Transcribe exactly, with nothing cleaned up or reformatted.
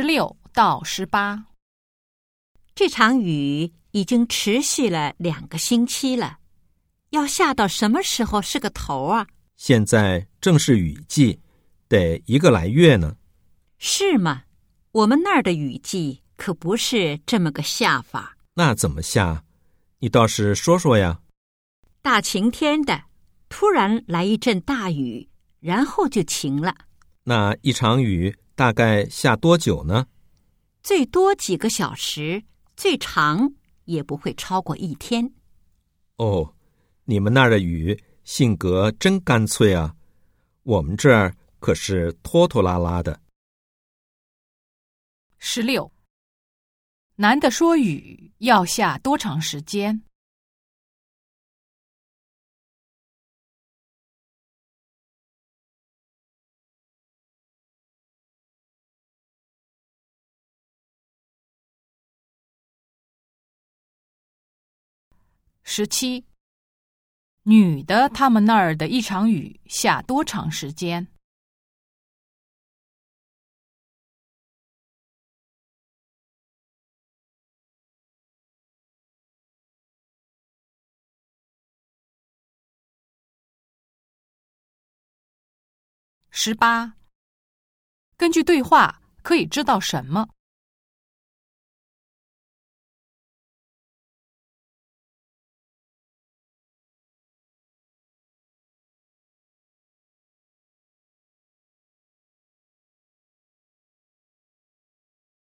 十六到十八。这场雨已经持续了两个星期了，要下到什么时候是个头啊？现在正是雨季，得一个来月呢。是吗？我们那儿的雨季可不是这么个下法。那怎么下？你倒是说说呀。大晴天的，突然来一阵大雨，然后就晴了。那一场雨大概下多久呢？最多几个小时，最长也不会超过一天。哦，你们那儿的雨性格真干脆啊，我们这儿可是拖拖拉拉的。十六，男的说雨要下多长时间？十七，女的他们那儿的一场雨下多长时间？十八，根据对话可以知道什么？